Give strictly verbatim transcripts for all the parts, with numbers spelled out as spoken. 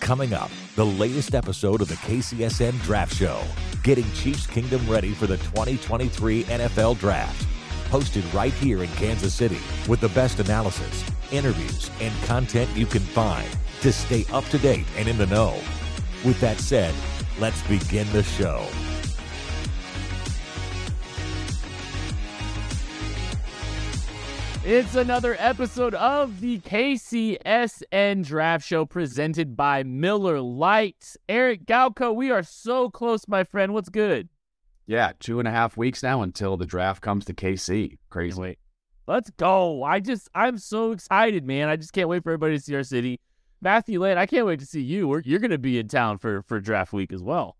Coming up, the latest episode of the K C S N Draft Show, getting Chiefs Kingdom ready for the twenty twenty-three N F L Draft. Hosted right here in Kansas City with the best analysis, interviews, and content you can find to stay up to date and in the know. With that said, let's begin the show. It's another episode of the K C S N Draft Show presented by Miller Lite. Eric Galko, we are so close, my friend. What's good? Yeah, two and a half weeks now until the draft comes to K C. Crazy. Wait. Let's go. I just, I'm so excited, man. I just can't wait for everybody to see our city. Matthew Lane, I can't wait to see you. We're, you're going to be in town for, for draft week as well.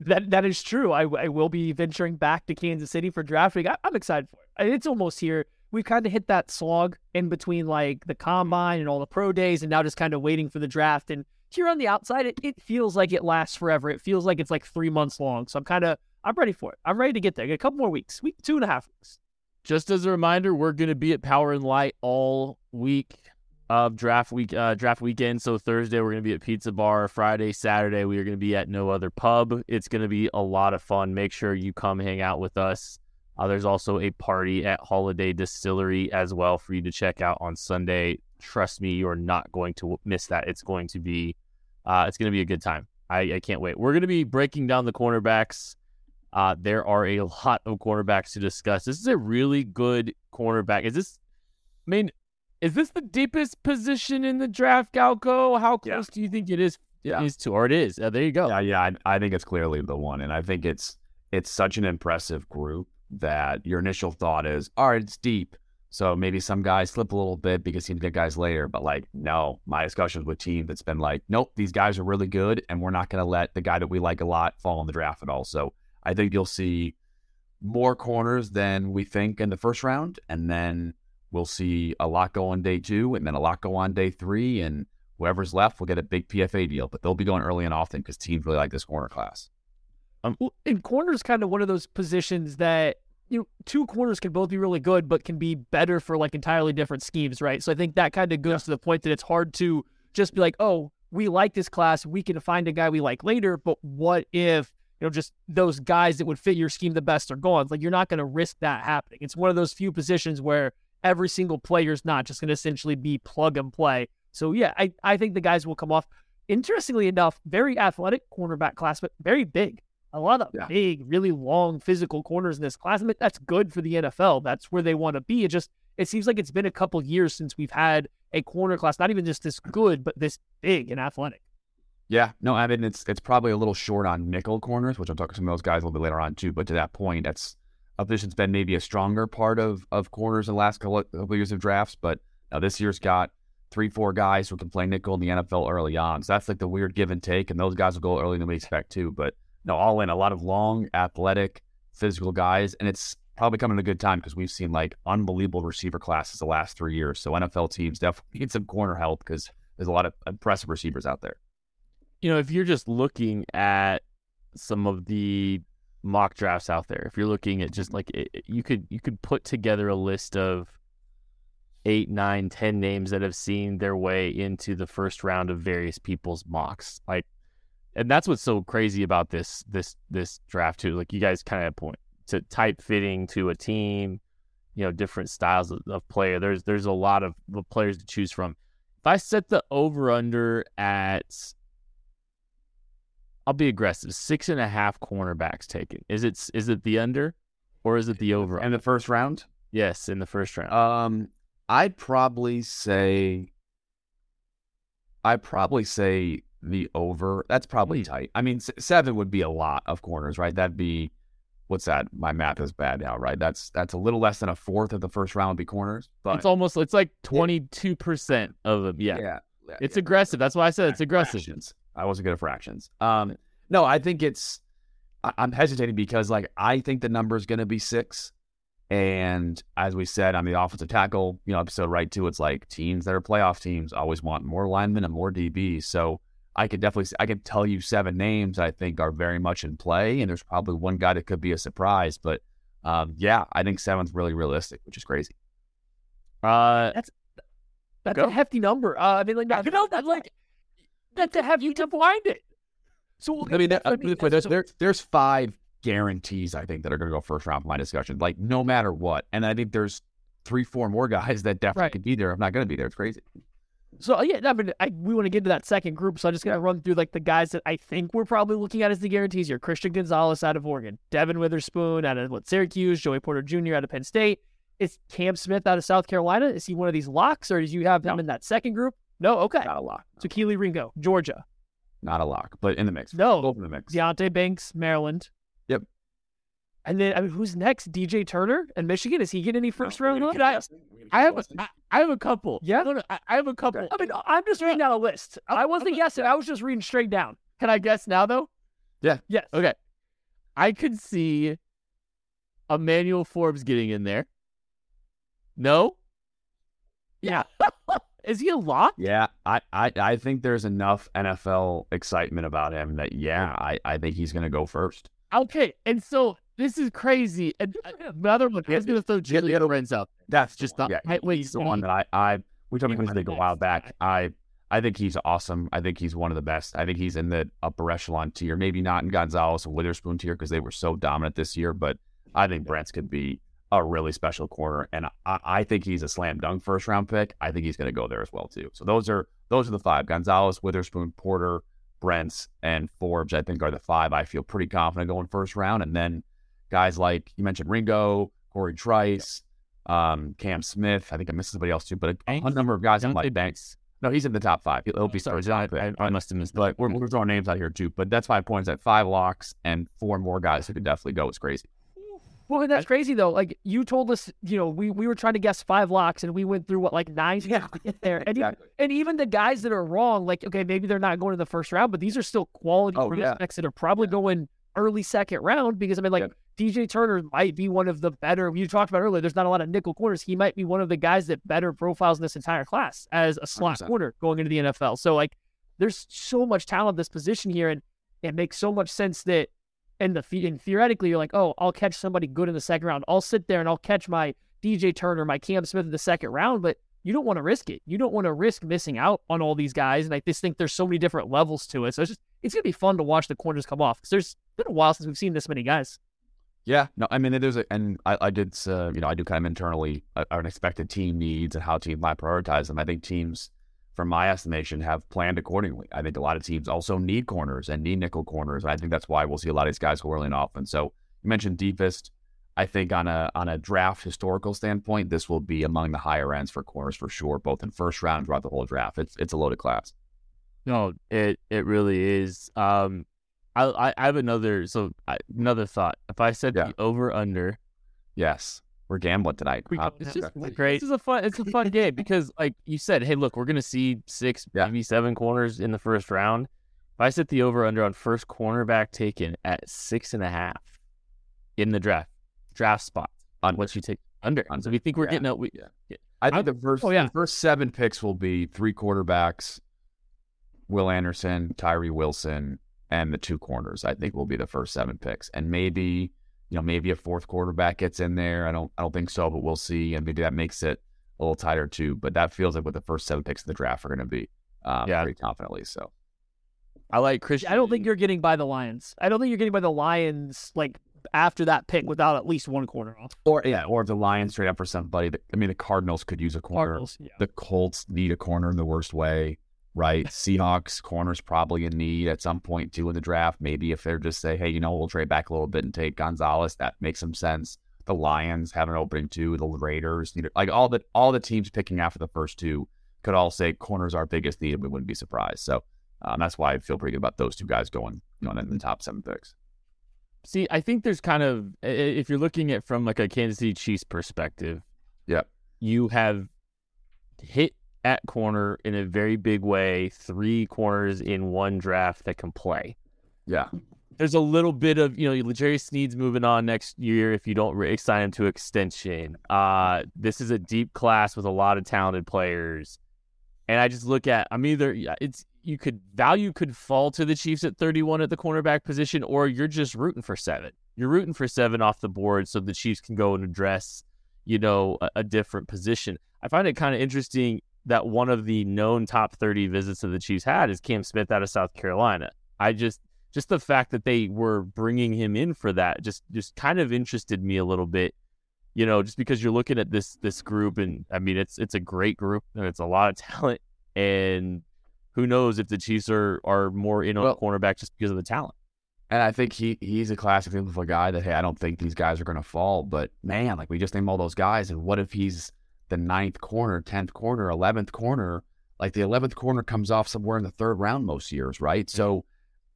That That is true. I, I will be venturing back to Kansas City for draft week. I, I'm excited for it. It's almost here. We've kind of hit that slog in between like the combine and all the pro days and now just kind of waiting for the draft. And here on the outside, it, it feels like it lasts forever. It feels like it's like three months long. So I'm kind of, I'm ready for it. I'm ready to get there. I got a couple more weeks, week, two and a half weeks. Just as a reminder, we're going to be at Power and Light all week of draft week, uh, draft weekend. So Thursday, we're going to be at Pizza Bar. Friday, Saturday, we are going to be at No Other Pub. It's going to be a lot of fun. Make sure you come hang out with us. Uh, there's also a party at Holiday Distillery as well for you to check out on Sunday. Trust me, you are not going to miss that. It's going to be, uh, it's going to be a good time. I, I can't wait. We're going to be breaking down the cornerbacks. Uh, there are a lot of cornerbacks to discuss. This is a really good cornerback. Is this? I mean, is this the deepest position in the draft, Galko? How close yeah. do you think it is? Yeah. It is to, or it is. Uh, there you go. Yeah, yeah. I, I think it's clearly the one, and I think it's it's such an impressive group that your initial thought is, all right, it's deep. So maybe some guys slip a little bit because you need to get guys later. But like, no, my discussions with teams, it's been like, nope, these guys are really good and we're not going to let the guy that we like a lot fall in the draft at all. So I think you'll see more corners than we think in the first round. And then we'll see a lot go on day two and then a lot go on day three. And whoever's left will get a big P F A deal. But they'll be going early and often because teams really like this corner class. Um, and corner is kind of one of those positions that, you know, two corners can both be really good, but can be better for like entirely different schemes, right? So I think that kind of goes yeah. to the point that it's hard to just be like, oh, we like this class, we can find a guy we like later, but what if, you know, just those guys that would fit your scheme the best are gone? Like, you're not going to risk that happening. It's one of those few positions where every single player is not just going to essentially be plug and play. So yeah, I, I think the guys will come off. Interestingly enough, very athletic cornerback class, but very big. A lot of yeah. big, really long physical corners in this class. I mean, that's good for the N F L. That's where they want to be. It just, it seems like it's been a couple years since we've had a corner class, not even just this good, but this big and athletic. Yeah. No, I mean, it's it's probably a little short on nickel corners, which I'll talk to some of those guys a little bit later on too. But to that point, that's a position's been maybe a stronger part of, of corners in the last couple of years of drafts. But now this year's got three, four guys who can play nickel in the N F L early on. So that's like the weird give and take. And those guys will go earlier than we expect too. But no, all in, a lot of long, athletic, physical guys, and it's probably coming at a good time because we've seen, like, unbelievable receiver classes the last three years. So N F L teams definitely need some corner help because there's a lot of impressive receivers out there. You know, if you're just looking at some of the mock drafts out there, if you're looking at just, like, it, you could you could put together a list of eight, nine, ten names that have seen their way into the first round of various people's mocks. Like, and that's what's so crazy about this this this draft too. Like, you guys kind of point to type fitting to a team, you know, different styles of, of player. There's there's a lot of players to choose from. If I set the over under at, I'll be aggressive, six and a half cornerbacks taken. Is it is it the under, or is it the over? In the first round? Yes, in the first round. Um, I'd probably say, I'd probably say the over. That's probably tight. I mean, seven would be a lot of corners, right? That'd be, what's that? My math is bad now, right? That's that's a little less than a fourth of the first round would be corners. But it's almost, it's like twenty-two percent it, of them. Yeah, yeah, yeah it's yeah. aggressive. That's why I said it's aggressive. Fractions. I wasn't good at fractions. Um, no, I think it's, I, I'm hesitating because, like, I think the number is going to be six. And as we said on the offensive tackle, you know, episode right too, it's like teams that are playoff teams always want more linemen and more D Bs. So I could definitely, I could tell you seven names I think are very much in play, and there's probably one guy that could be a surprise. But um, yeah, I think seven's really realistic, which is crazy. Uh, that's that's go. a hefty number. Uh, I mean, like, not, no, that's like that to have you to blind it. So I mean, that, I mean there's, so- there, there's five guarantees I think that are going to go first round for my discussion, like, no matter what. And I think there's three, four more guys that definitely right. could be there. I'm not going to be there. It's crazy. So yeah, I mean, I, we want to get to that second group, so I'm just going to run through like the guys that I think we're probably looking at as the guarantees here. Christian Gonzalez out of Oregon, Devin Witherspoon out of what Syracuse, Joey Porter Junior out of Penn State. Is Cam Smith out of South Carolina? Is he one of these locks, or do you have no. him in that second group? No, okay, not a lock. No. So Kelee Ringo, Georgia, not a lock, but in the mix. No, both in the mix. Deontay Banks, Maryland. Yep. And then, I mean, who's next? D J Turner and Michigan. Is he getting any first no, round? I, I have, a, I, I have a couple. Yeah, no, no, I, I have a couple. Okay. I mean, I'm just reading down a list. I wasn't guessing. I was just reading straight down. Can I guess now, though? Yeah. Yes. Okay. I could see Emmanuel Forbes getting in there. No. Yeah. Is he a lock? Yeah, I, I, I think there's enough N F L excitement about him that yeah, I, I think he's gonna go first. Okay, and so this is crazy. And another one, I was gonna throw Julius Brents out. That's just the, yeah, I, wait, he's the he, one that I, I we talked about a while back. I I think he's awesome. I think he's one of the best. I think he's in the upper echelon tier. Maybe not in Gonzalez and Witherspoon tier because they were so dominant this year. But I think Brents could be a really special corner, and I, I think he's a slam dunk first round pick. I think he's going to go there as well too. So those are those are the five: Gonzalez, Witherspoon, Porter, Brents, and Forbes. I think are the five I feel pretty confident going first round. And then guys like you mentioned, Ringo, Corey Trice, yeah. um, Cam Smith. I think I missed somebody else too, but a, a number of guys. I'm like Banks. No, he's in the top five. He'll, he'll be sorry. I, I, I must have missed. But we're, we're throwing names out here too. But that's five points at five locks and four more guys who could definitely go. It's crazy. Well, that's crazy, though. Like, you told us, you know, we, we were trying to guess five locks, and we went through, what, like nine yeah, to get there. And, exactly. even, and even the guys that are wrong, like, okay, maybe they're not going to the first round, but these are still quality oh, prospects yeah. that are probably yeah. going early second round because, I mean, like, yeah. D J Turner might be one of the better – you talked about earlier, there's not a lot of nickel corners. He might be one of the guys that better profiles in this entire class as a slot one hundred percent corner going into the N F L. So, like, there's so much talent in this position here, and it makes so much sense that – And, the, and theoretically, you're like, oh, I'll catch somebody good in the second round. I'll sit there and I'll catch my D J Turner, my Cam Smith in the second round, but you don't want to risk it. You don't want to risk missing out on all these guys. And I just think there's so many different levels to it. So it's just, it's going to be fun to watch the corners come off because there's been a while since we've seen this many guys. Yeah. No, I mean, there's a, and I, I did, uh, you know, I do kind of internally uh, unexpected team needs and how teams might prioritize them. I think teams, from my estimation, have planned accordingly. I think a lot of teams also need corners and need nickel corners. And I think that's why we'll see a lot of these guys go early and often. So you mentioned deepest. I think on a on a draft historical standpoint, this will be among the higher ends for corners for sure, both in first round and throughout the whole draft. It's it's a loaded class. No, it it really is. Um, I I, I have another so I, another thought. If I said yeah. the over under, yes. We're gambling tonight. Uh, it's just great. This is a fun. It's a fun game because, like you said, hey, look, we're gonna see six, yeah. maybe seven corners in the first round. If I set the over/under on first cornerback taken at six and a half in the draft draft spot, on what you take under. under. So we think we're yeah. getting out. We, yeah. Yeah. I think I'm, the first, oh, yeah. the first seven picks will be three quarterbacks: Will Anderson, Tyree Wilson, and the two corners. I think will be the first seven picks, and maybe. You know, maybe a fourth quarterback gets in there. I don't I don't think so, but we'll see. And maybe that makes it a little tighter too, but that feels like what the first seven picks in the draft are going to be, um, yeah. pretty confidently. So I like Christian. I don't think you're getting by the Lions. I don't think you're getting by the Lions like after that pick without at least one corner off. Or yeah, or if the Lions trade up for somebody. That, I mean, the Cardinals could use a corner. Cardinals, yeah. The Colts need a corner in the worst way, right? Seahawks corner's probably in need at some point too in the draft. Maybe if they're just say, hey, you know, we'll trade back a little bit and take Gonzalez. That makes some sense. The Lions have an opening too. The Raiders need like all the all the teams picking after the first two could all say corners are biggest need. We wouldn't be surprised. So. Um, that's why I feel pretty good about those two guys going, you know, in the top seven picks. See, I think there's kind of, if you're looking at from like a Kansas City Chiefs perspective, yeah, you have hit at corner in a very big way, three corners in one draft that can play. Yeah. There's a little bit of, you know, L'Jarius Sneed's moving on next year if you don't re- sign him to extension. Uh, this is a deep class with a lot of talented players. And I just look at, I'm either, it's, you could value could fall to the Chiefs at thirty-one at the cornerback position, or you're just rooting for seven. You're rooting for seven off the board so the Chiefs can go and address, you know, a, a different position. I find it kind of interesting that one of the known top thirty visits that the Chiefs had is Cam Smith out of South Carolina. I just, just the fact that they were bringing him in for that just, just kind of interested me a little bit, you know, just because you're looking at this, this group and I mean, it's, it's a great group and it's a lot of talent, and who knows if the Chiefs are, are more in on well, cornerback just because of the talent. And I think he he's a classic example of a guy that, hey, I don't think these guys are going to fall, but man, like we just named all those guys, and what if he's the ninth corner, tenth corner, eleventh corner? Like the eleventh corner comes off somewhere in the third round most years, right? Mm-hmm. So,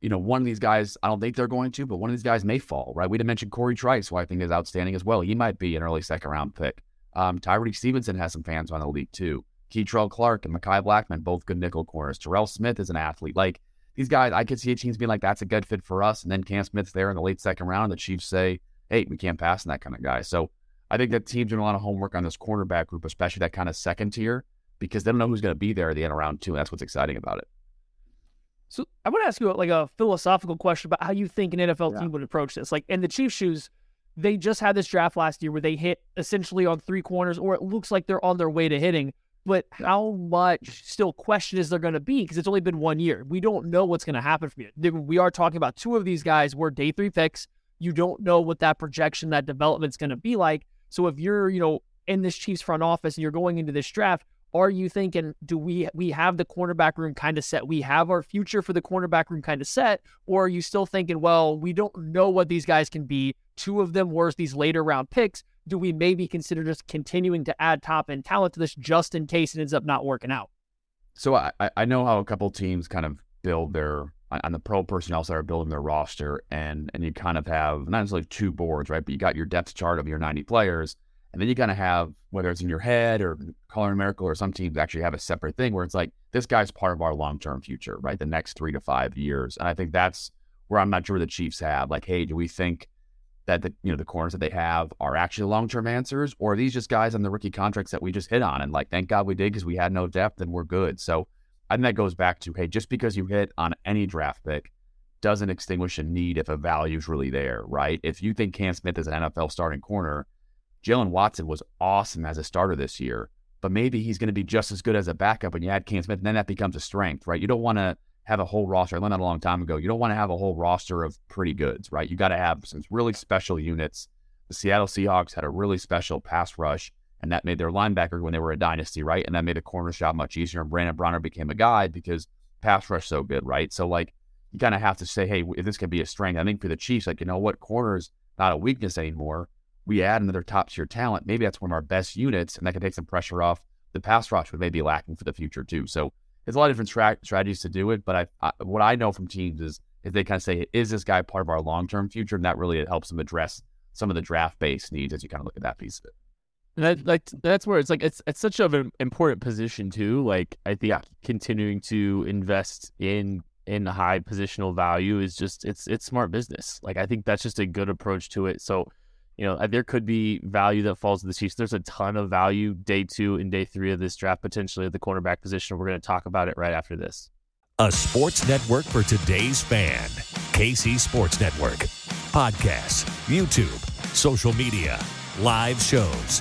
you know, one of these guys, I don't think they're going to, but one of these guys may fall, right? We didn't mention Corey Trice, who I think is outstanding as well. He might be an early second round pick. Um, Tyree Stevenson has some fans on the league too. Kei'Trel Clark and Mekhi Blackmon, both good nickel corners. Terrell Smith is an athlete. Like, these guys, I could see a teams being like, that's a good fit for us. And then Cam Smith's there in the late second round. The Chiefs say, hey, we can't pass on that kind of guy. So I think that teams doing a lot of homework on this cornerback group, especially that kind of second tier, because they don't know who's going to be there at the end of round two. And that's what's exciting about it. So I want to ask you like a philosophical question about how you think an N F L yeah. team would approach this. Like, in the Chiefs' shoes, they just had this draft last year where they hit essentially on three corners, or it looks like they're on their way to hitting. But how much still question is there going to be? Because it's only been one year. We don't know what's going to happen from you. We are talking about two of these guys were day three picks. You don't know what that projection, that development's going to be like. So if you're, you know, in this Chiefs front office and you're going into this draft, are you thinking, do we we have the cornerback room kind of set? We have our future for the cornerback room kind of set? Or are you still thinking, well, we don't know what these guys can be. Two of them were these later round picks. Do we maybe consider just continuing to add top-end talent to this just in case it ends up not working out? So I, I know how a couple teams kind of build their – on the pro personnel side are building their roster, and and you kind of have not necessarily two boards, right? But you got your depth chart of your ninety players, and then you kind of have, whether it's in your head or color numerical, or some teams actually have a separate thing where it's like, this guy's part of our long-term future, right? The next three to five years. And I think that's where I'm not sure the Chiefs have. Like, hey, do we think – that the you know the corners that they have are actually long-term answers, or are these just guys on the rookie contracts that we just hit on and like, thank God we did because we had no depth and we're good? So I think that goes back to, hey, just because you hit on any draft pick doesn't extinguish a need if a value's really there, right? If you think Cam Smith is an N F L starting corner, Jaylen Watson was awesome as a starter this year, but maybe he's going to be just as good as a backup when you add Cam Smith, and then that becomes a strength, right? You don't want to have a whole roster. I learned that a long time ago. You don't want to have a whole roster of pretty goods, right? You got to have some really special units. The Seattle Seahawks had a really special pass rush, and that made their linebacker when they were a dynasty, right? And that made the corner shot much easier, and Brandon Browner became a guy because pass rush so good, right? So, like, you kind of have to say, hey, if this could be a strength. I think for the Chiefs, like, you know what? Corner's not a weakness anymore. We add another top-tier talent. Maybe that's one of our best units, and that can take some pressure off the pass rush, which may be lacking for the future, too. So, there's a lot of different tra- strategies to do it, but I, I what I know from teams is if they kind of say, is this guy part of our long-term future? And that really helps them address some of the draft-based needs as you kind of look at that piece of it. And that, like, that's where it's like it's it's such an important position too. Like, I think yeah. continuing to invest in in high positional value is just it's it's smart business. Like, I think that's just a good approach to it. So, you know, there could be value that falls to the Chiefs. There's a ton of value day two and day three of this draft, potentially at the cornerback position. We're going to talk about it right after this. A sports network for today's fan. K C Sports Network. Podcasts, YouTube, social media, live shows.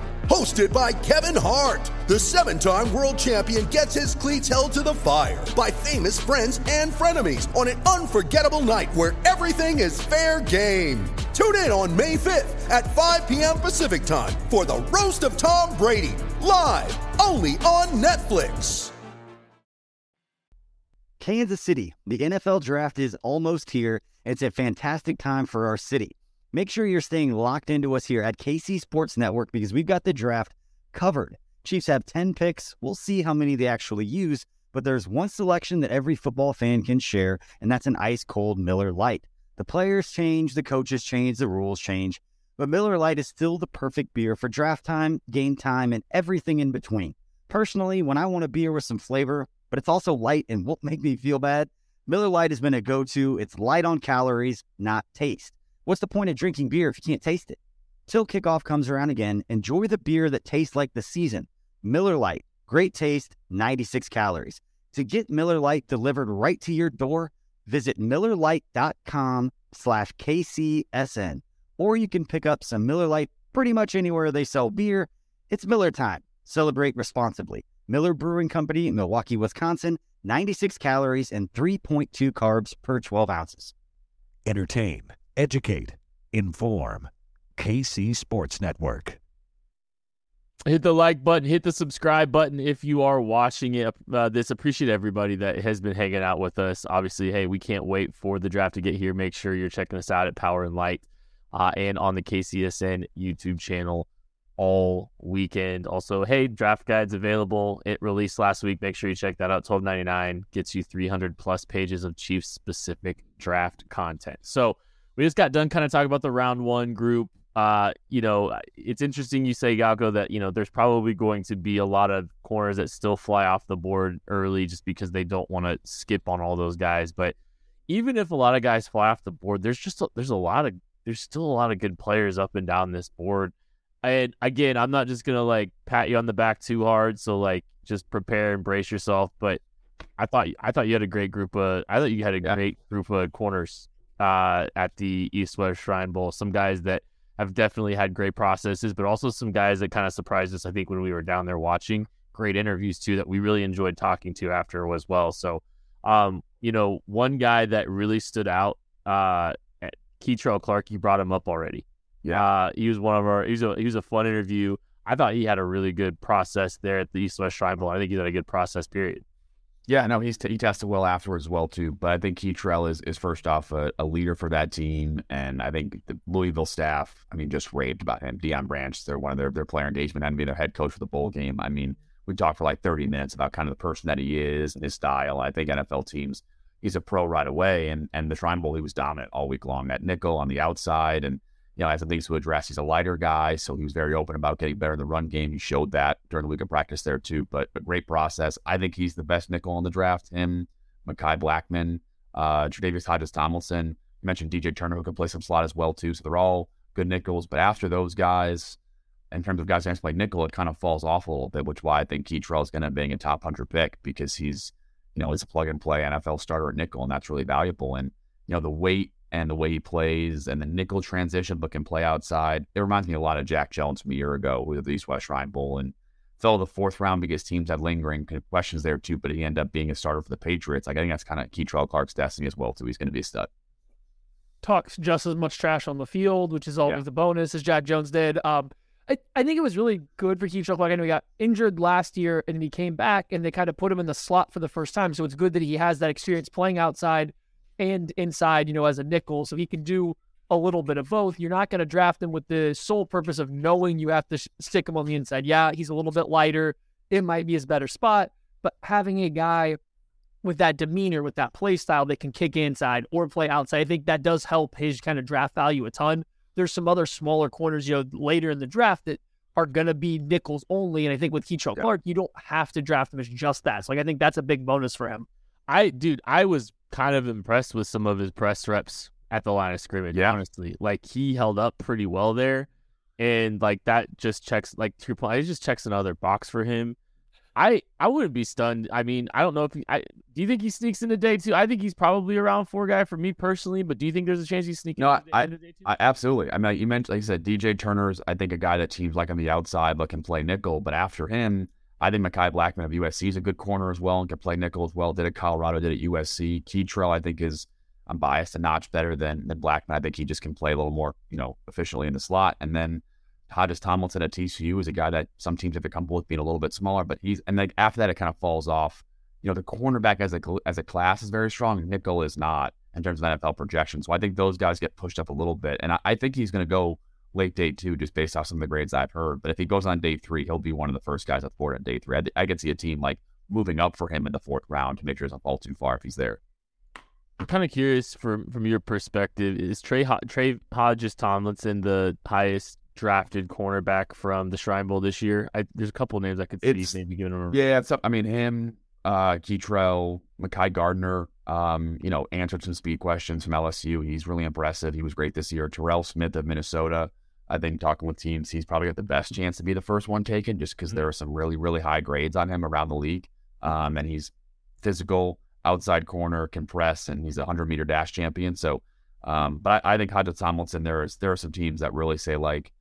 Hosted by Kevin Hart, the seven-time world champion gets his cleats held to the fire by famous friends and frenemies on an unforgettable night where everything is fair game. Tune in on May fifth at five p.m. Pacific time for The Roast of Tom Brady, live only on Netflix. Kansas City, the N F L draft is almost here. It's a fantastic time for our city. Make sure you're staying locked into us here at K C Sports Network because we've got the draft covered. Chiefs have ten picks. We'll see how many they actually use, but there's one selection that every football fan can share, and that's an ice-cold Miller Lite. The players change, the coaches change, the rules change, but Miller Lite is still the perfect beer for draft time, game time, and everything in between. Personally, when I want a beer with some flavor, but it's also light and won't make me feel bad, Miller Lite has been a go-to. It's light on calories, not taste. What's the point of drinking beer if you can't taste it? Till kickoff comes around again, enjoy the beer that tastes like the season. Miller Lite, great taste, ninety-six calories. To get Miller Lite delivered right to your door, visit MillerLite.com slash KCSN. Or you can pick up some Miller Lite pretty much anywhere they sell beer. It's Miller time. Celebrate responsibly. Miller Brewing Company, Milwaukee, Wisconsin, ninety-six calories and three point two carbs per twelve ounces. Entertain. Educate. Inform. K C Sports Network. Hit the like button. Hit the subscribe button if you are watching it. Uh, this appreciate everybody that has been hanging out with us. Obviously, hey, we can't wait for the draft to get here. Make sure you're checking us out at Power and Light uh, and on the K C S N YouTube channel all weekend. Also, hey, draft guide's available. It released last week. Make sure you check that out. twelve ninety-nine gets you three hundred plus pages of Chiefs-specific draft content. So, we just got done kind of talking about the round one group. Uh, you know, it's interesting you say, Galko, that, you know, there's probably going to be a lot of corners that still fly off the board early just because they don't want to skip on all those guys. But even if a lot of guys fly off the board, there's just a, there's a lot of there's still a lot of good players up and down this board. And again, I'm not just going to like pat you on the back too hard. So like just prepare and brace yourself. But I thought I thought you had a great group of I thought you had a yeah. great group of corners. Uh, at the East West Shrine Bowl, some guys that have definitely had great processes, but also some guys that kind of surprised us, I think, when we were down there watching. Great interviews, too, that we really enjoyed talking to after as well. So, um, you know, one guy that really stood out, uh, Kei'Trel Clark, you brought him up already. Yeah. Uh, he was one of our, he was, a, he was a fun interview. I thought he had a really good process there at the East West Shrine Bowl. I think he had a good process, period. Yeah, no, he's t- he tested well afterwards as well, too. But I think Kei'Trel is, is first off a, a leader for that team. And I think the Louisville staff, I mean, just raved about him. Deion Branch, they're one of their, their player engagement, having been their head coach for the bowl game. I mean, we talked for like thirty minutes about kind of the person that he is and his style. I think N F L teams, he's a pro right away. And and the Shrine Bowl, he was dominant all week long. That nickel on the outside. And, you know, as the leagues would address, he's a lighter guy. So he was very open about getting better in the run game. He showed that during the week of practice there, too. But, but great process. I think he's the best nickel in the draft. Him, Mekhi Blackmon, uh, Tre'Davious Hodges-Tomlinson. You mentioned D J Turner, who could play some slot as well, too. So they're all good nickels. But after those guys, in terms of guys that play nickel, it kind of falls off a little bit, which is why I think Kei'Trel is going to be a top one hundred pick because he's, you know, he's a plug-and-play N F L starter at nickel, and that's really valuable. And, you know, the weight and the way he plays and the nickel transition, but can play outside. It reminds me a lot of Jack Jones from a year ago with the East West Shrine Bowl, and fell the fourth round because teams had lingering questions there too, but he ended up being a starter for the Patriots. Like, I think that's kind of Kei'Trel Clark's destiny as well too. He's going to be a stud. Talks just as much trash on the field, which is always yeah. the bonus, as Jack Jones did. Um, I, I think it was really good for Kei'Trel Clark. I know he got injured last year, and then he came back, and they kind of put him in the slot for the first time. So it's good that he has that experience playing outside and inside, you know, as a nickel, so he can do a little bit of both. You're not going to draft him with the sole purpose of knowing you have to sh- stick him on the inside. Yeah, he's a little bit lighter. It might be his better spot, but having a guy with that demeanor, with that play style that can kick inside or play outside, I think that does help his kind of draft value a ton. There's some other smaller corners, you know, later in the draft that are going to be nickels only, and I think with Kei'Trel yeah. Clark, you don't have to draft him as just that. So, like, I think that's a big bonus for him. I, dude, I was kind of impressed with some of his press reps at the line of scrimmage, yeah. honestly. Like, he held up pretty well there, and, like, that just checks, like, to your point, it just checks another box for him. I, I wouldn't be stunned. I mean, I don't know if he, I, do you think he sneaks in today too? I think he's probably a round four guy for me personally, but do you think there's a chance he's sneaking no, in today, I, in today too? I, absolutely. I mean, you mentioned, like you said, D J Turner's, I think, a guy that teams like on the outside, but can play nickel. But after him, I think Mekhi Blackmon of U S C is a good corner as well and can play nickel as well. Did at Colorado, did at U S C. Kei'Trel, I think, is, I'm biased, a notch better than, than Blackmon. I think he just can play a little more, you know, efficiently in the slot. And then Hodges-Tomlinson at T C U is a guy that some teams have become with being a little bit smaller, but he's, and like after that it kind of falls off. You know, the cornerback as a as a class is very strong. Nickel is not in terms of N F L projection. So I think those guys get pushed up a little bit, and I, I think he's going to go late day two just based off some of the grades I've heard. But if he goes on day three, he'll be one of the first guys at four on day three. I, I could see a team like moving up for him in the fourth round to make sure it doesn't fall too far if he's there. I'm kind of curious from from your perspective, is Trey Trey Hodges-Tomlinson the highest drafted cornerback from the Shrine Bowl this year? I, there's a couple of names I could see it's, maybe giving him. Yeah, it's up. I mean, him, uh, Kei'Trel, Mekhi Gardner, um, you know, answered some speed questions from L S U. He's really impressive. He was great this year. Terrell Smith of Minnesota, I think talking with teams, he's probably got the best chance to be the first one taken just because mm-hmm. there are some really, really high grades on him around the league. Um, and he's physical, outside corner, can press, and he's a one hundred meter dash champion. So, um, but I, I think Hodges-Tomlinson, there is, there are some teams that really say, like,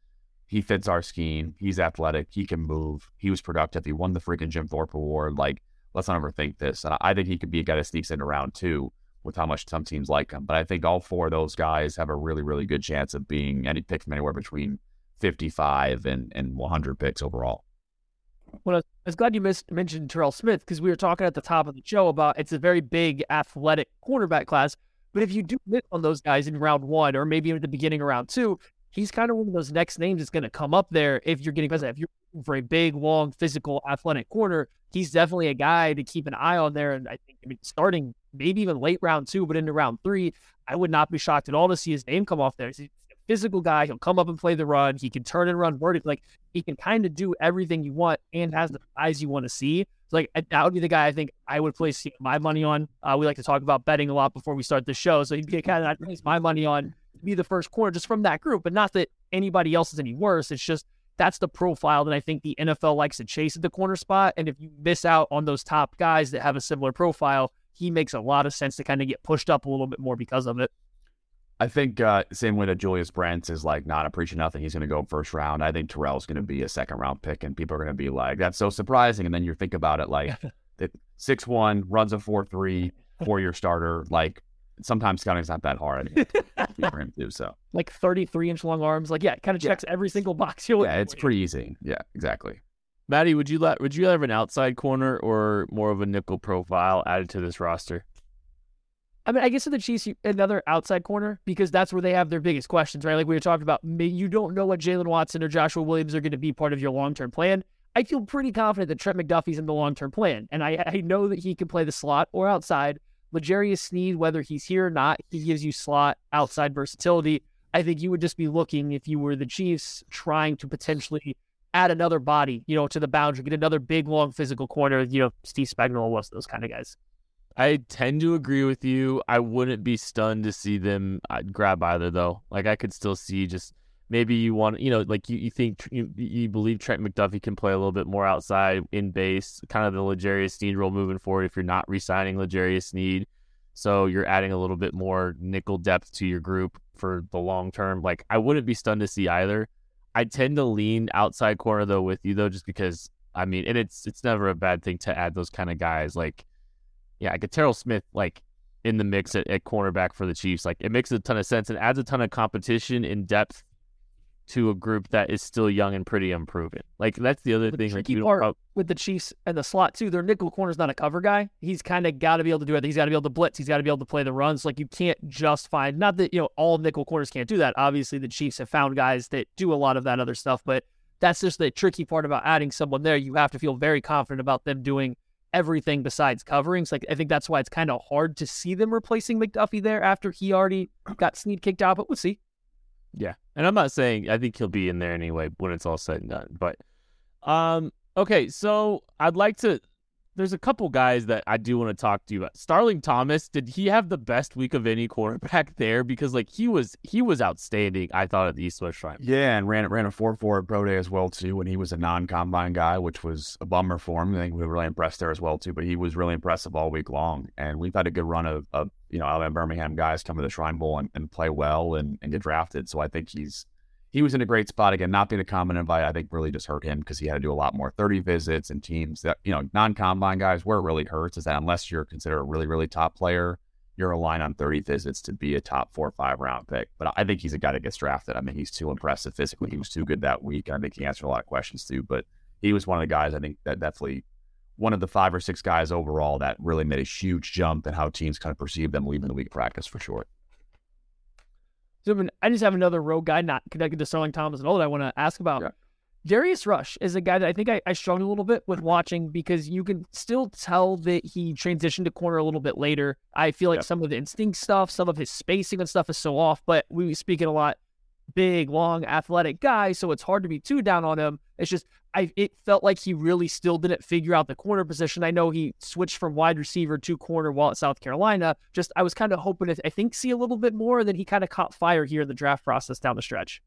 he fits our scheme. He's athletic. He can move. He was productive. He won the freaking Jim Thorpe Award. Like, let's not overthink this. And I think he could be a guy that sneaks into round two with how much some teams like him. But I think all four of those guys have a really, really good chance of being any pick from anywhere between fifty-five and, and one hundred picks overall. Well, I was glad you missed, mentioned Terrell Smith, because we were talking at the top of the show about it's a very big athletic cornerback class. But if you do miss on those guys in round one or maybe at the beginning of round two, he's kind of one of those next names that's going to come up there if you're getting if you're for a big, long, physical, athletic corner. He's definitely a guy to keep an eye on there. And I think, I mean, starting maybe even late round two, but into round three, I would not be shocked at all to see his name come off there. He's a physical guy. He'll come up and play the run. He can turn and run vertically. Like, he can kind of do everything you want and has the eyes you want to see. So, like, that would be the guy I think I would place my money on. Uh, we like to talk about betting a lot before we start the show, so he'd be kind of, I'd place my money on be the first corner just from that group. But not that anybody else is any worse. It's just that's the profile that I think the N F L likes to chase at the corner spot. And if you miss out on those top guys that have a similar profile, he makes a lot of sense to kind of get pushed up a little bit more because of it. I think uh, same way that Julius Brents is like not appreciating nothing. He's going to go first round. I think Terrell's going to be a second round pick, and people are going to be like, that's so surprising. And then you think about it, like six one, runs a four three, four-year starter, like, sometimes scouting's not that hard for him to do so. Like thirty-three inch long arms. Like, yeah, it kind of checks yeah. every single box. You're yeah, it's pretty easy. Yeah, exactly. Maddie, would you let, would you have an outside corner or more of a nickel profile added to this roster? I mean, I guess to the Chiefs, another outside corner, because that's where they have their biggest questions, right? Like we were talking about, you don't know what Jaylen Watson or Joshua Williams are going to be part of your long-term plan. I feel pretty confident that Trent McDuffie's in the long-term plan, and I, I know that he can play the slot or outside. L'Jarius Sneed, whether he's here or not, he gives you slot outside versatility. I think you would just be looking, if you were the Chiefs, trying to potentially add another body, you know, to the boundary, get another big, long physical corner. You know, Steve Spagnuolo was those kind of guys. I tend to agree with you. I wouldn't be stunned to see them grab either, though. Like, I could still see just maybe you want, you know, like you, you think you, you believe Trent McDuffie can play a little bit more outside in base, kind of the L'Jarius Sneed role moving forward if you're not re-signing L'Jarius Sneed. So you're adding a little bit more nickel depth to your group for the long term. Like, I wouldn't be stunned to see either. I tend to lean outside corner, though, with you, though, just because, I mean, and it's it's never a bad thing to add those kind of guys. Like, yeah, I could Terrell Smith, like, in the mix at, at cornerback for the Chiefs. Like, it makes a ton of sense and adds a ton of competition in depth to a group that is still young and pretty unproven. Like, that's the other the thing. Tricky like, part prob- with the Chiefs and the slot, too, their nickel corner's not a cover guy. He's kind of got to be able to do it. He's got to be able to blitz. He's got to be able to play the runs. Like, you can't just find, not that, you know, all nickel corners can't do that. Obviously, the Chiefs have found guys that do a lot of that other stuff, but that's just the tricky part about adding someone there. You have to feel very confident about them doing everything besides coverings. Like, I think that's why it's kind of hard to see them replacing McDuffie there after he already got Sneed kicked out, but we'll see. Yeah, and I'm not saying I think he'll be in there anyway when it's all said and done. But, um, okay, so I'd like to. There's a couple guys that I do want to talk to you about. Starling Thomas, did he have the best week of any quarterback there? Because like he was, he was outstanding. I thought at the East West Shrine. Yeah, and ran ran a four four at pro day as well too. When he was a non combine guy, which was a bummer for him. I think we were really impressed there as well too. But he was really impressive all week long, and we've had a good run of, of you know Alabama Birmingham guys come to the Shrine Bowl and, and play well and, and get drafted. So I think he's. He was in a great spot again. Not being a common invite, I think, really just hurt him because he had to do a lot more thirty visits and teams that you know non-combine guys. Where it really hurts is that unless you're considered a really, really top player, you're aligned on thirty visits to be a top four or five round pick. But I think he's a guy that gets drafted. I mean, he's too impressive physically. He was too good that week. I think he answered a lot of questions too. But he was one of the guys I think that definitely one of the five or six guys overall that really made a huge jump in how teams kind of perceive them leaving the week of practice for sure. So I just have another rogue guy not connected to Starling Thomas at all that I want to ask about. Yeah. Darius Rush is a guy that I think I, I struggled a little bit with watching because you can still tell that he transitioned to corner a little bit later. I feel like yeah. some of the instinct stuff, some of his spacing and stuff is so off, but we speak it a lot. Big, long, athletic guy, so it's hard to be too down on him. It's just I it felt like he really still didn't figure out the corner position. I know he switched from wide receiver to corner while at South Carolina. Just I was kind of hoping to I think see a little bit more, and then he kind of caught fire here in the draft process down the stretch.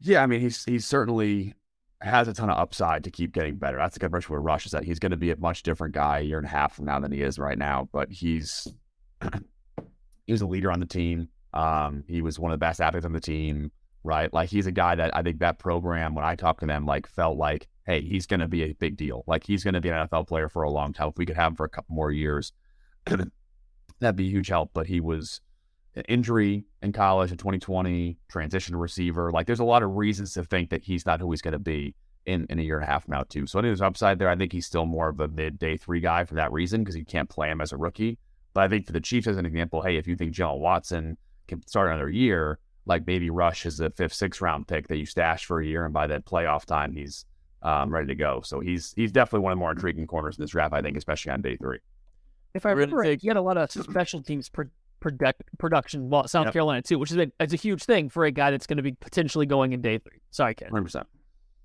Yeah, I mean he's he certainly has a ton of upside to keep getting better. That's the good version with Rush is that he's going to be a much different guy a year and a half from now than he is right now. But he's he was a leader on the team. Um, he was one of the best athletes on the team. Right. Like he's a guy that I think that program, when I talked to them, like felt like, hey, he's going to be a big deal. Like he's going to be an N F L player for a long time. If we could have him for a couple more years, that'd be a huge help. But he was an injury in college in twenty twenty, transition to receiver. Like there's a lot of reasons to think that he's not who he's going to be in, in a year and a half now, too. So I think there's upside there. I think he's still more of a mid day three guy for that reason because you can't play him as a rookie. But I think for the Chiefs, as an example, hey, if you think Jaylen Watson can start another year, like maybe Rush is a fifth, sixth round pick that you stash for a year, and by that playoff time, he's um, ready to go. So he's he's definitely one of the more intriguing corners in this draft, I think, especially on day three. If I remember right, he had a lot of special teams pro- product, production well, South yep. Carolina too, which is a, it's a huge thing for a guy that's going to be potentially going in day three. Sorry, Ken. one hundred percent.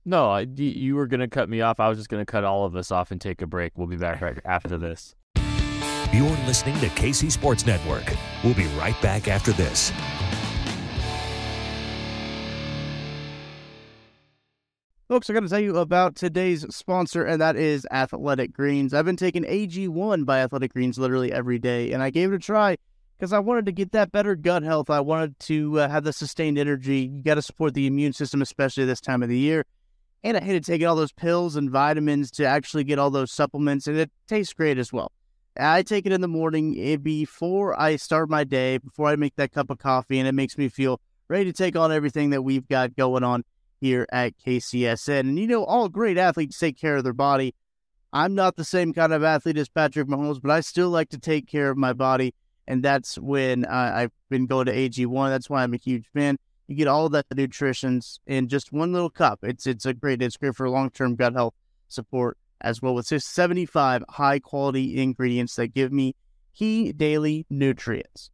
No, I, you were going to cut me off. I was just going to cut all of us off and take a break. We'll be back right after this. You're listening to K C Sports Network. We'll be right back after this. Folks, I got to tell you about today's sponsor, and that is Athletic Greens. I've been taking A G one by Athletic Greens literally every day, and I gave it a try because I wanted to get that better gut health. I wanted to uh, have the sustained energy. You got to support the immune system, especially this time of the year. And I hated taking all those pills and vitamins to actually get all those supplements, and it tastes great as well. I take it in the morning before I start my day, before I make that cup of coffee, and it makes me feel ready to take on everything that we've got going on here at K C S N. And you know, all great athletes take care of their body. I'm not the same kind of athlete as Patrick Mahomes, but I still like to take care of my body, and that's when uh, I've been going to A G one. That's why I'm a huge fan. You get all of that nutrition in just one little cup. It's it's a great, it's great for long-term gut health support as well, with just seventy-five high-quality ingredients that give me key daily nutrients.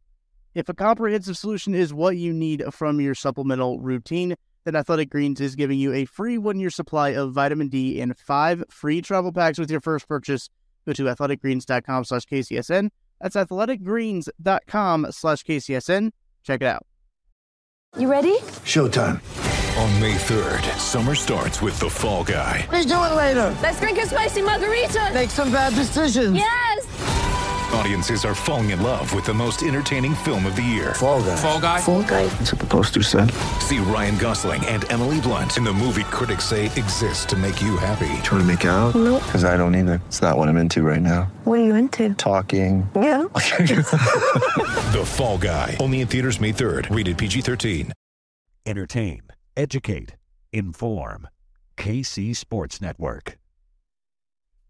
If a comprehensive solution is what you need from your supplemental routine, then Athletic Greens is giving you a free one-year supply of vitamin D and five free travel packs with your first purchase. Go to athleticgreens.com slash KCSN. That's athleticgreens.com slash KCSN. Check it out. You ready? Showtime. On May third, summer starts with The Fall Guy. What are you doing later? Let's drink a spicy margarita. Make some bad decisions. Yes! Audiences are falling in love with the most entertaining film of the year. Fall Guy. Fall Guy. Fall Guy. That's what the poster said. See Ryan Gosling and Emily Blunt in the movie critics say exists to make you happy. Trying to make it out? Nope. Because I don't either. It's not what I'm into right now. What are you into? Talking. Yeah. The Fall Guy. Only in theaters May third. Rated P G thirteen. Entertain. Educate. Inform. K C Sports Network.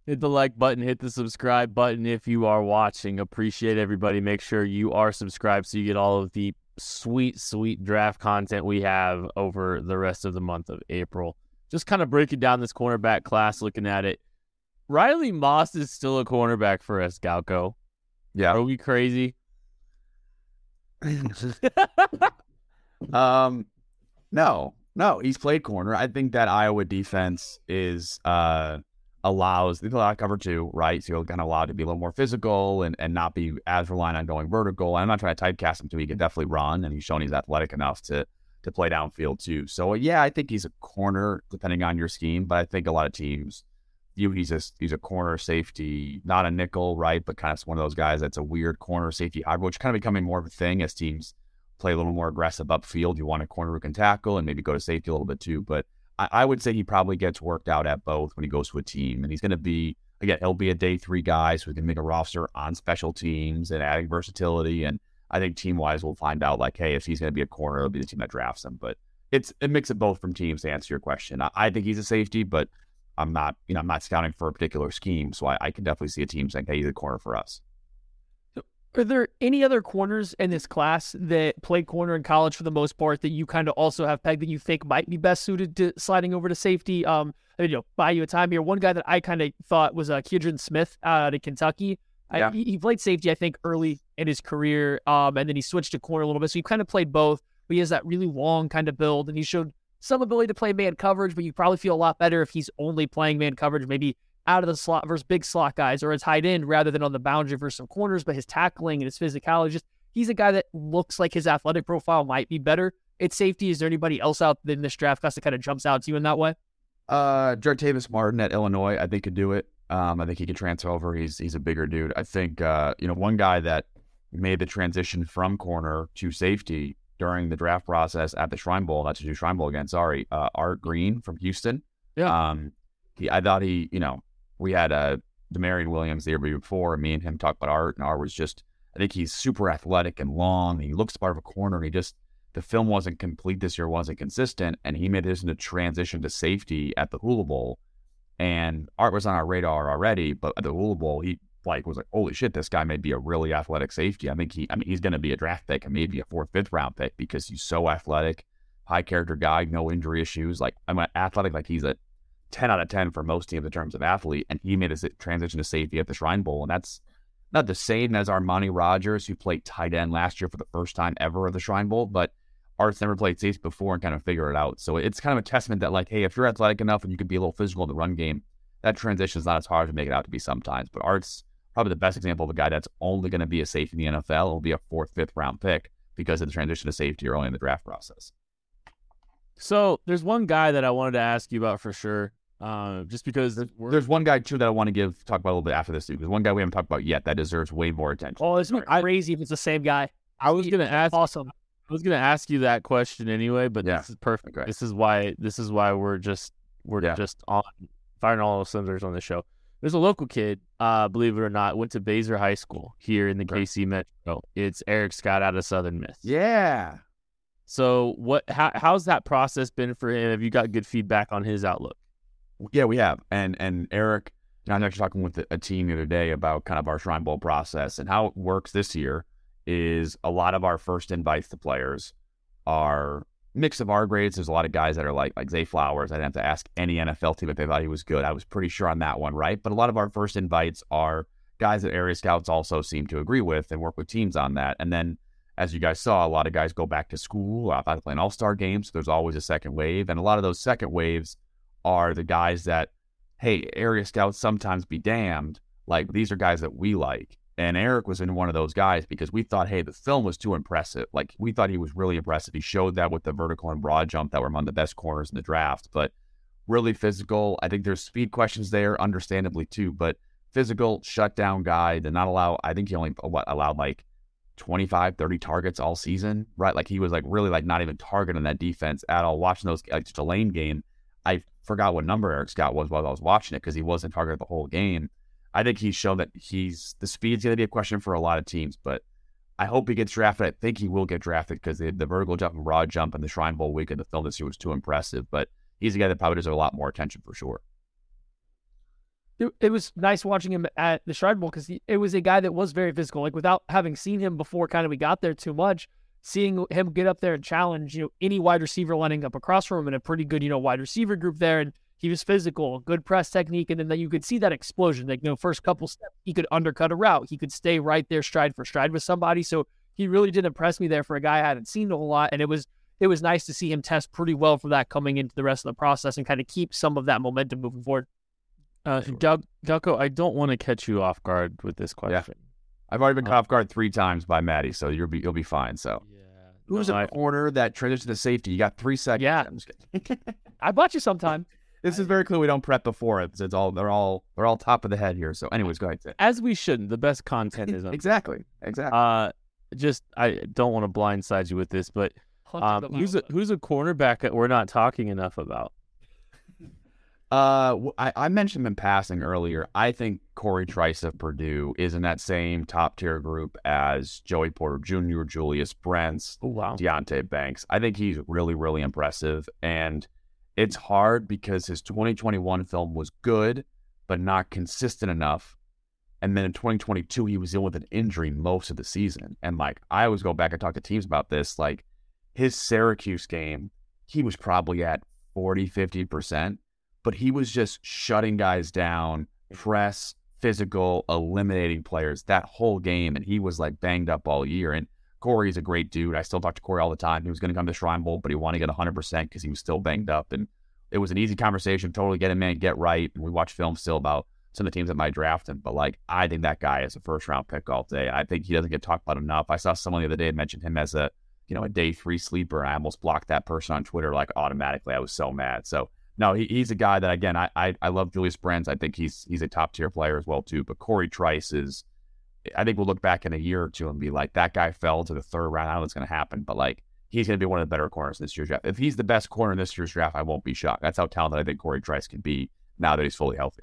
Hit the like button, hit the subscribe button if you are watching. Appreciate everybody. Make sure you are subscribed so you get all of the sweet, sweet draft content we have over the rest of the month of April. Just kind of breaking down this cornerback class, looking at it. Riley Moss is still a cornerback for us, Galko. Yeah. Are we crazy? um, No. No, he's played corner. I think that Iowa defense is... uh. allows they allow cover two, right? So you're kind of allowed to be a little more physical and, and not be as reliant on going vertical. And I'm not trying to typecast him too. He can definitely run, and he's shown he's athletic enough to to play downfield too. So yeah, I think he's a corner depending on your scheme, but I think a lot of teams view he's a he's a corner safety, not a nickel, right? But kind of one of those guys that's a weird corner safety hybrid, which is kind of becoming more of a thing as teams play a little more aggressive upfield. You want a corner who can tackle and maybe go to safety a little bit too, but I would say he probably gets worked out at both when he goes to a team. And he's going to be, again, he'll be a day three guy, so he can make a roster on special teams and adding versatility. And I think team-wise we'll find out, like, hey, if he's going to be a corner, it'll be the team that drafts him. But it's a mix of both from teams, to answer your question. I, I think he's a safety, but I'm not, you know, I'm not scouting for a particular scheme. So I, I can definitely see a team saying, hey, he's a corner for us. Are there any other corners in this class that played corner in college for the most part that you kind of also have pegged that you think might be best suited to sliding over to safety? Um, I mean, you know, buy you a time here. One guy that I kind of thought was uh, Keedron Smith out of Kentucky. Yeah. I, he played safety, I think, early in his career, um, and then he switched to corner a little bit. So he kind of played both, but he has that really long kind of build, and he showed some ability to play man coverage, but you probably feel a lot better if he's only playing man coverage, maybe out of the slot versus big slot guys or a tight end rather than on the boundary versus some corners, but his tackling and his physicality, just he's a guy that looks like his athletic profile might be better at safety. Is there anybody else out in this draft class that kind of jumps out to you in that way? Uh, Jartavis Martin at Illinois, I think could do it. Um, I think he could transfer over. He's he's a bigger dude. I think, uh, you know, one guy that made the transition from corner to safety during the draft process at the Shrine Bowl, not to do Shrine Bowl again, sorry, uh, Art Green from Houston. Yeah. Um, he, I thought he, you know, we had uh, Demarion Williams the year before, and me and him talked about Art, and Art was just, I think he's super athletic and long, and he looks part of a corner, and he just, the film wasn't complete this year, wasn't consistent, and he made this into transition to safety at the Hula Bowl, and Art was on our radar already, but at the Hula Bowl, he like was like, holy shit, this guy may be a really athletic safety. I think he, I mean, he's going to be a draft pick, and maybe a fourth, fifth round pick, because he's so athletic, high character guy, no injury issues, like, I'm an athletic, like he's a ten out of ten for most teams in terms of athlete, and he made a transition to safety at the Shrine Bowl, and that's not the same as Armani Rogers, who played tight end last year for the first time ever at the Shrine Bowl, but Art's never played safety before and kind of figured it out. So it's kind of a testament that, like, hey, if you're athletic enough and you can be a little physical in the run game, that transition is not as hard to make it out to be sometimes, but Art's probably the best example of a guy that's only going to be a safety in the N F L. It'll be a fourth, fifth round pick because of the transition to safety early in the draft process. So there's one guy that I wanted to ask you about for sure. Uh, just because we're... there's one guy too that I want to give talk about a little bit after this too. Because one guy we haven't talked about yet that deserves way more attention. Oh, this would be crazy if it's the same guy. I was gonna ask. Awesome. I was gonna ask you that question anyway, but yeah. This is perfect. Okay. This is why. This is why we're just we're yeah. just on firing all those cylinders on this show. There's a local kid, uh, believe it or not, went to Baser High School here in the right. K C Metro. It's Eric Scott out of Southern Miss. Yeah. So what? How, how's that process been for him? Have you got good feedback on his outlook? Yeah, we have. And and Eric, I was actually talking with a team the other day about kind of our Shrine Bowl process, and how it works this year is a lot of our first invites to players are mix of our grades. There's a lot of guys that are like, like Zay Flowers. I didn't have to ask any N F L team if they thought he was good. I was pretty sure on that one, right? But a lot of our first invites are guys that area scouts also seem to agree with and work with teams on that. And then as you guys saw, a lot of guys go back to school. I've had to play an all-star game, so there's always a second wave. And a lot of those second waves are the guys that, hey, area scouts sometimes be damned. Like, these are guys that we like. And Eric was in one of those guys because we thought, hey, the film was too impressive. Like, we thought he was really impressive. He showed that with the vertical and broad jump that were among the best corners in the draft. But really physical. I think there's speed questions there, understandably, too. But physical shutdown guy, did not allow, I think he only what, allowed like twenty-five, thirty targets all season, right? Like he was like really like not even targeting that defense at all. Watching those, like just a lane game, I forgot what number Eric Scott was while I was watching it because he wasn't targeted the whole game. I think he's shown that he's, the speed's going to be a question for a lot of teams, but I hope he gets drafted. I think he will get drafted because the, the vertical jump and broad jump and the Shrine Bowl week and the film this year was too impressive, but he's a guy that probably deserves a lot more attention for sure. It was nice watching him at the Shrine Bowl because it was a guy that was very physical. Like without having seen him before, kind of we got there too much, seeing him get up there and challenge, you know, any wide receiver lining up across from him in a pretty good, you know, wide receiver group there. And he was physical, good press technique. And then you could see that explosion. Like, you know, first couple steps, he could undercut a route. He could stay right there stride for stride with somebody. So he really did impress me there for a guy I hadn't seen a whole lot. And it was, it was nice to see him test pretty well for that coming into the rest of the process and kind of keep some of that momentum moving forward. Uh, Doug, Galko, I don't want to catch you off guard with this question. Yeah. I've already been caught off guard three times by Maddie, so you'll be you'll be fine. So, yeah, who's no, a I... corner that transitions to safety? You got three seconds. Yeah, I'm just kidding. I bought you sometime. This I... is very clear. We don't prep before it. It's all they're all they're all top of the head here. So, anyways, go ahead. As we shouldn't. The best content is on... exactly exactly. Uh, just I don't want to blindside you with this, but um, who's a, who's a cornerback that we're not talking enough about? Uh, I, I mentioned him in passing earlier. I think Corey Trice of Purdue is in that same top tier group as Joey Porter Junior, Julius Brents, oh, wow. Deontay Banks. I think he's really, really impressive. And it's hard because his twenty twenty-one film was good, but not consistent enough. And then in twenty twenty-two, he was dealing with an injury most of the season. And like, I always go back and talk to teams about this. Like his Syracuse game, he was probably at forty, fifty percent. But he was just shutting guys down, press, physical, eliminating players that whole game. And he was like banged up all year. And Corey's a great dude. I still talk to Corey all the time. He was going to come to Shrine Bowl, but he wanted to get one hundred percent because he was still banged up. And it was an easy conversation. Totally get him, man, get right. And we watch film still about some of the teams that might draft him. But like, I think that guy is a first round pick all day. I think he doesn't get talked about enough. I saw someone the other day mention him as a, you know, a day three sleeper. I almost blocked that person on Twitter like automatically. I was so mad. So, no, he, he's a guy that, again, I, I I love Julius Brents. I think he's he's a top-tier player as well, too. But Corey Trice is, I think we'll look back in a year or two and be like, that guy fell to the third round. I don't know what's going to happen, but, like, he's going to be one of the better corners in this year's draft. If he's the best corner in this year's draft, I won't be shocked. That's how talented I think Corey Trice can be now that he's fully healthy.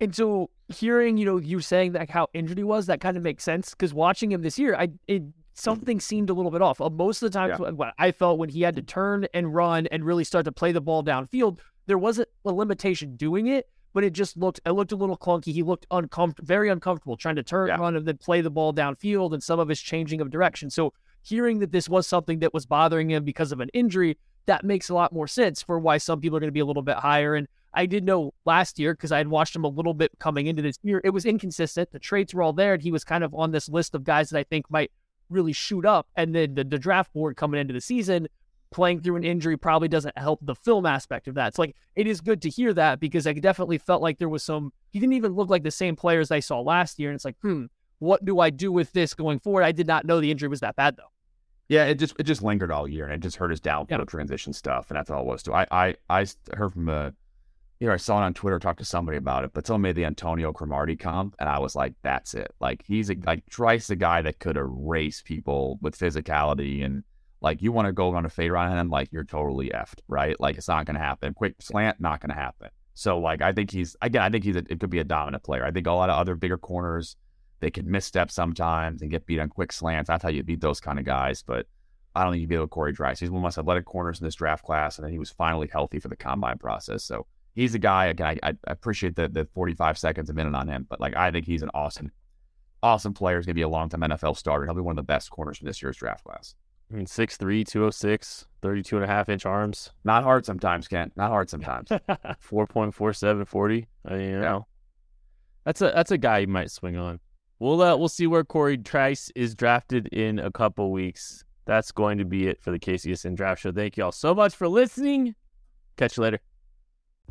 And so hearing, you know, you saying that how injured he was, that kind of makes sense because watching him this year, I it something seemed a little bit off. Most of the times, yeah. what I felt when he had to turn and run and really start to play the ball downfield, there wasn't a limitation doing it, but it just looked, it looked a little clunky. He looked uncomfortable, very uncomfortable trying to turn, yeah. run, and then play the ball downfield and some of his changing of direction. So hearing that this was something that was bothering him because of an injury, that makes a lot more sense for why some people are going to be a little bit higher. And I did know last year because I had watched him a little bit coming into this year. It was inconsistent. The traits were all there, and he was kind of on this list of guys that I think might really shoot up, and then the, the draft board coming into the season, playing through an injury probably doesn't help the film aspect of that. It's like, it is good to hear that because I definitely felt like there was some, he didn't even look like the same player as I saw last year. And it's like, hmm, what do I do with this going forward? I did not know the injury was that bad though. Yeah, it just it just lingered all year and it just hurt his downfield yeah. transition stuff, and that's all it was to. I, I, I heard from a, you know, I saw it on Twitter, talked to somebody about it, but someone made the Antonio Cromartie comp, and I was like, that's it. Like, he's a, like, Trice, the guy that could erase people with physicality, and, like, you want to go on a fade on him, like, you're totally effed, right? Like, it's not going to happen. Quick slant, not going to happen. So, like, I think he's, again, I think he's, a, it could be a dominant player. I think a lot of other bigger corners, they could misstep sometimes and get beat on quick slants. That's how you beat those kind of guys, but I don't think you'd be able to Corey Trice. He's one of the most athletic corners in this draft class, and then he was finally healthy for the combine process, so. He's a guy, again, I, I appreciate the, the forty-five seconds a minute on him, but like I think he's an awesome, awesome player. He's going to be a long-time N F L starter. He'll be one of the best corners from this year's draft class. I mean, six three, two oh six, thirty-two and a half inch arms. Not hard sometimes, Kent. Not hard sometimes. four point four seven forty. I mean, you know, yeah. that's a that's a guy you might swing on. We'll uh, we'll see where Corey Trice is drafted in a couple weeks. That's going to be it for the K C S N Draft Show. Thank you all so much for listening. Catch you later.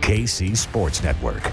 K C Sports Network.